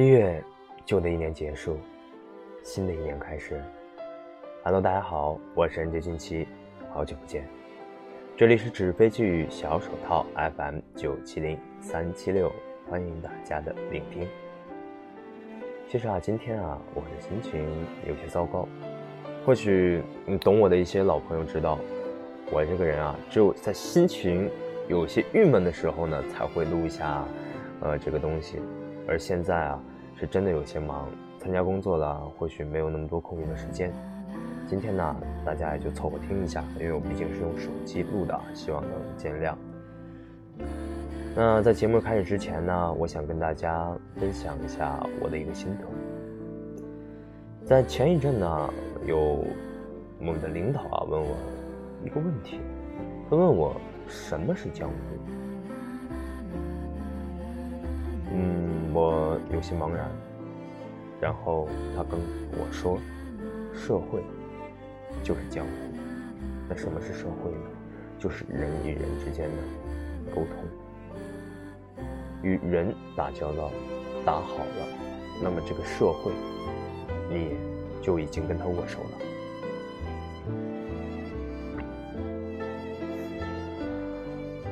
1月，旧的一年结束，新的一年开始。Hello， 大家好，我是NJ俊奇，好久不见。这里是纸飞机与小手套 FM970376，欢迎大家的聆听。其实今天我的心情有些糟糕。或许你懂我的一些老朋友知道，我这个人只有在心情有些郁闷的时候呢，才会录一下这个东西。而现在是真的有些忙，参加工作了，或许没有那么多空余的时间。今天呢，大家也就凑合听一下，因为我毕竟是用手机录的，希望能见谅。那在节目开始之前呢，我想跟大家分享一下我的一个心得。在前一阵呢，有我们的领导问我一个问题，他问我什么是江湖。我有些茫然，然后他跟我说，社会就是江湖。那什么是社会呢？就是人与人之间的沟通。与人打交道打好了，那么这个社会你就已经跟他握手了。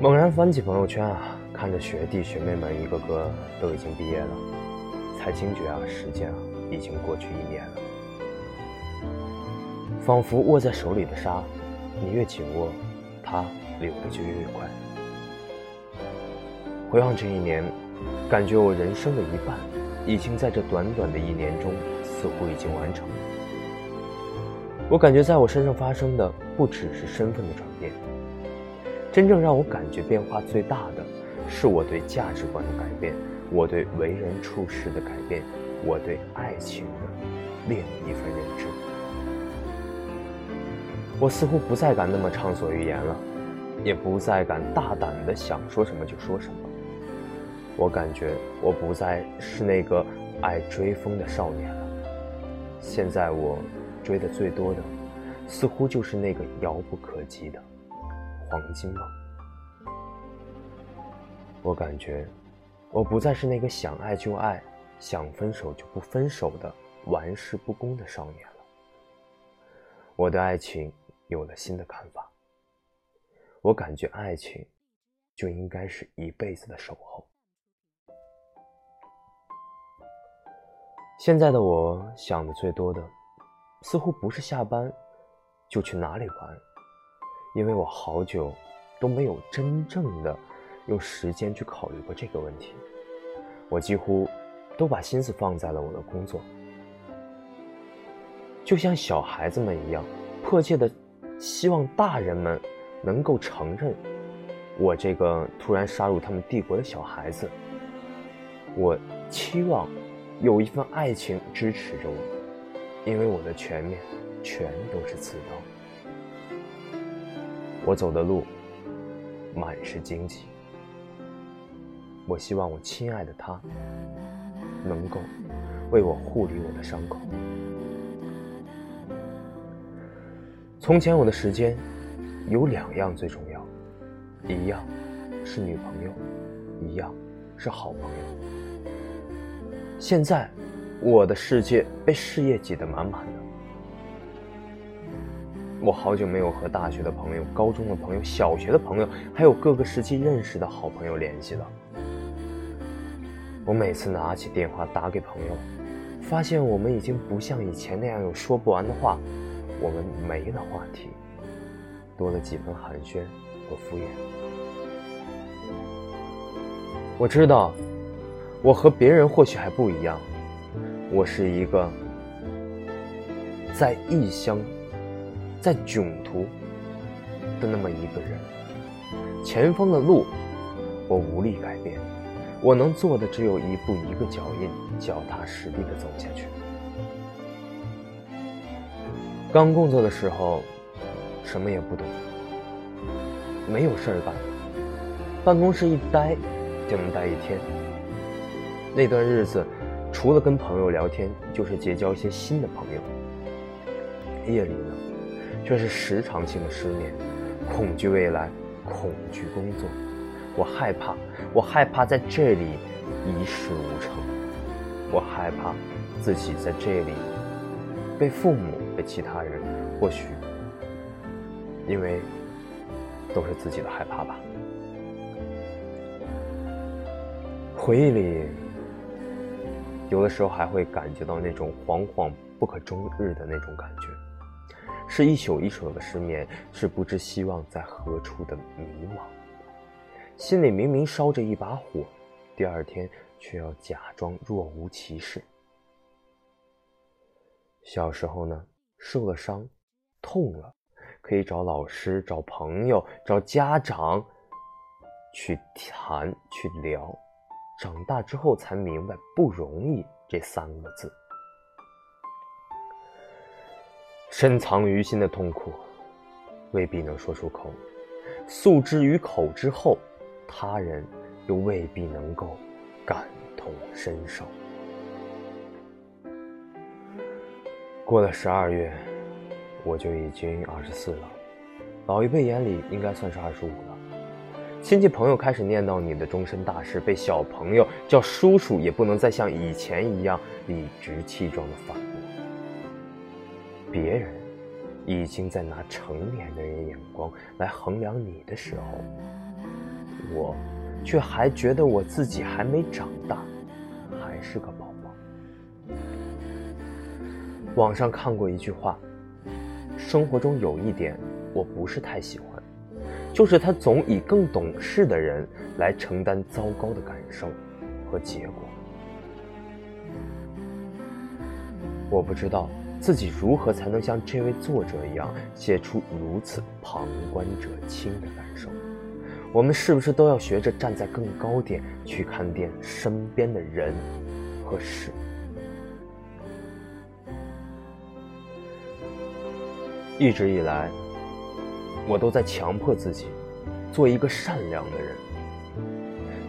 猛然翻起朋友圈看着学弟学妹们一个个都已经毕业了，才惊觉时间已经过去1年了。仿佛握在手里的沙，你越紧握它，流的就越快。回望这1年，感觉我人生的一半已经在这短短的1年中似乎已经完成了。我感觉在我身上发生的不只是身份的转变，真正让我感觉变化最大的是我对价值观的改变，我对为人处事的改变，我对爱情的另一份认知。我似乎不再敢那么畅所欲言了，也不再敢大胆的想说什么就说什么。我感觉我不再是那个爱追风的少年了，现在我追的最多的似乎就是那个遥不可及的黄金梦。我感觉我不再是那个想爱就爱，想分手就不分手的玩世不恭的少年了。我对爱情有了新的看法，我感觉爱情就应该是一辈子的守候。现在的我想的最多的似乎不是下班就去哪里玩，因为我好久都没有真正的用时间去考虑过这个问题。我几乎都把心思放在了我的工作，就像小孩子们一样，迫切的希望大人们能够承认我这个突然杀入他们帝国的小孩子。我期望有一份爱情支持着我，因为我的全面全都是刺刀。我走的路满是荆棘，我希望我亲爱的他能够为我护理我的伤口。从前我的时间有2样最重要，一样是女朋友，一样是好朋友。现在我的世界被事业挤得满满的，我好久没有和大学的朋友、高中的朋友、小学的朋友，还有各个时期认识的好朋友联系了。我每次拿起电话打给朋友，发现我们已经不像以前那样有说不完的话，我们没了话题，多了几分寒暄和敷衍。我知道我和别人或许还不一样，我是一个在异乡在囧途的那么一个人。前方的路我无力改变，我能做的只有一步一个脚印，脚踏实地的走下去。刚工作的时候什么也不懂，没有事儿干，办公室一待就能待1天。那段日子除了跟朋友聊天，就是结交一些新的朋友。夜里呢，却是时常性的失眠，恐惧未来，恐惧工作。我害怕在这里一事无成。我害怕自己在这里被父母、被其他人，或许因为都是自己的害怕吧。回忆里有的时候还会感觉到那种惶惶不可终日的那种感觉，是一宿一宿的失眠，是不知希望在何处的迷茫，心里明明烧着一把火，第二天却要假装若无其事。小时候呢，受了伤痛了，可以找老师、找朋友、找家长去谈去聊，长大之后才明白不容易这三个字。深藏于心的痛苦未必能说出口，诉之于口之后，他人又未必能够感同身受。过了12月，我就已经24了，老一辈眼里应该算是25了。亲戚朋友开始念叨你的终身大事，被小朋友叫叔叔也不能再像以前一样理直气壮的反驳。别人已经在拿成年的人眼光来衡量你的时候，我却还觉得我自己还没长大，还是个宝宝。网上看过一句话，生活中有一点我不是太喜欢，就是他总以更懂事的人来承担糟糕的感受和结果。我不知道自己如何才能像这位作者一样写出如此旁观者清的感受。我们是不是都要学着站在更高点去看见身边的人和事？一直以来我都在强迫自己做一个善良的人，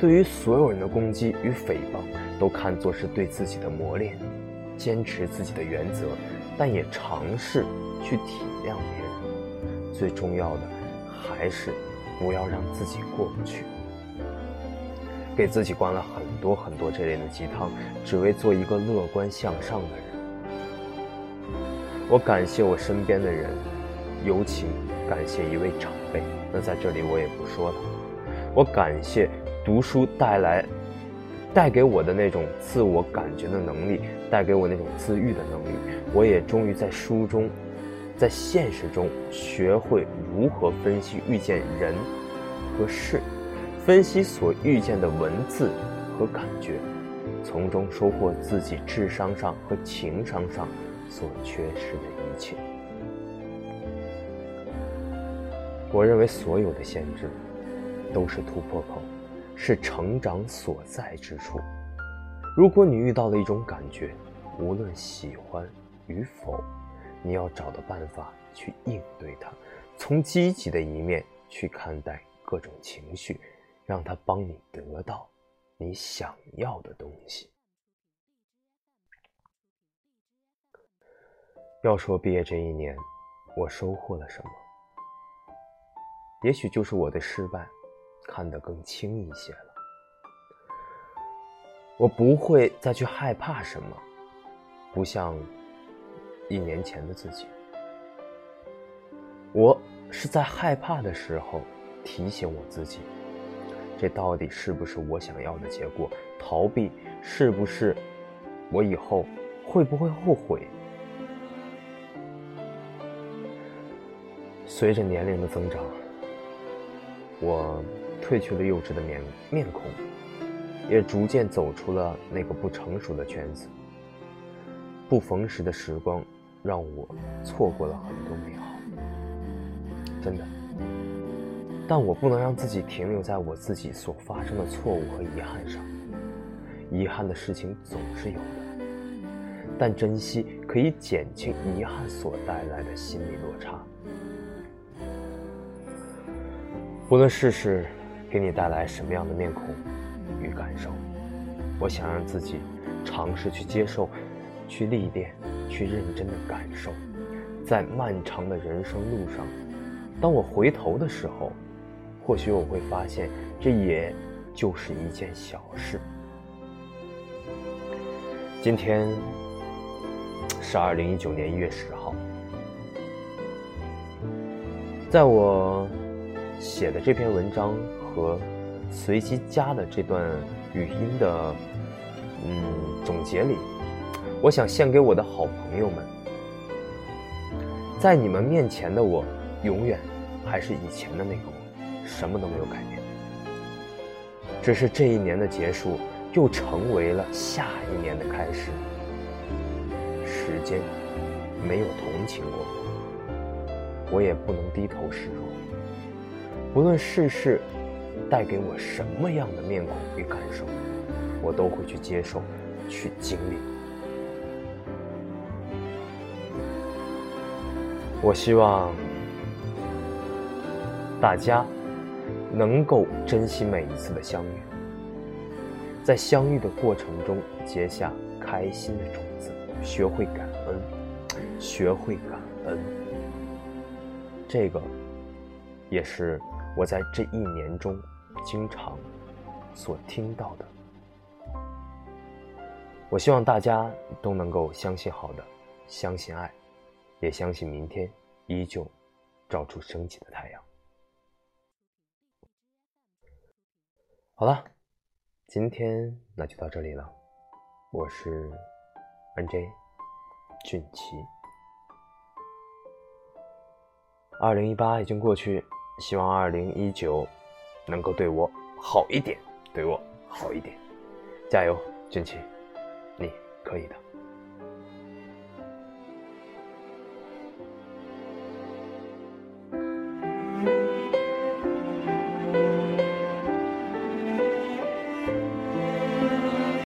对于所有人的攻击与诽谤都看作是对自己的磨练，坚持自己的原则，但也尝试去体谅别人，最重要的还是不要让自己过不去。给自己灌了很多很多这类的鸡汤，只为做一个乐观向上的人。我感谢我身边的人，尤其感谢一位长辈，那在这里我也不说了。我感谢读书带给我的那种自我感觉的能力，带给我那种自愈的能力。我也终于在书中，在现实中学会如何分析遇见人和事，分析所遇见的文字和感觉，从中收获自己智商上和情商上所缺失的一切。我认为所有的限制都是突破口，是成长所在之处。如果你遇到了一种感觉，无论喜欢与否，你要找到办法去应对它，从积极的一面去看待各种情绪，让它帮你得到你想要的东西。要说毕业这一年我收获了什么，也许就是我的失败看得更轻一些了。我不会再去害怕什么，不像1年前的自己，我是在害怕的时候提醒我自己，这到底是不是我想要的结果，逃避是不是我以后会不会后悔。随着年龄的增长，我褪去了幼稚的面孔，也逐渐走出了那个不成熟的圈子。不逢时的时光让我错过了很多美好，真的，但我不能让自己停留在我自己所发生的错误和遗憾上。遗憾的事情总是有的，但珍惜可以减轻遗憾所带来的心理落差。无论世事给你带来什么样的面孔与感受，我想让自己尝试去接受，去历练，去认真的感受。在漫长的人生路上，当我回头的时候，或许我会发现这也就是一件小事。今天是2019年1月10号，在我写的这篇文章和随机加的这段语音的总结里，我想献给我的好朋友们，在你们面前的我，永远还是以前的那个我，什么都没有改变，只是这一年的结束又成为了下一年的开始。时间没有同情过我，我也不能低头示弱。不论世事带给我什么样的面孔与感受，我都会去接受，去经历。我希望大家能够珍惜每一次的相遇，在相遇的过程中结下开心的种子，学会感恩，学会感恩。这个也是我在这一年中经常所听到的。我希望大家都能够相信好的，相信爱，也相信明天依旧照出升起的太阳。好了，今天那就到这里了，我是 NJ 俊奇。2018已经过去，希望2019能够对我好一点，对我好一点，加油，俊奇，你可以的。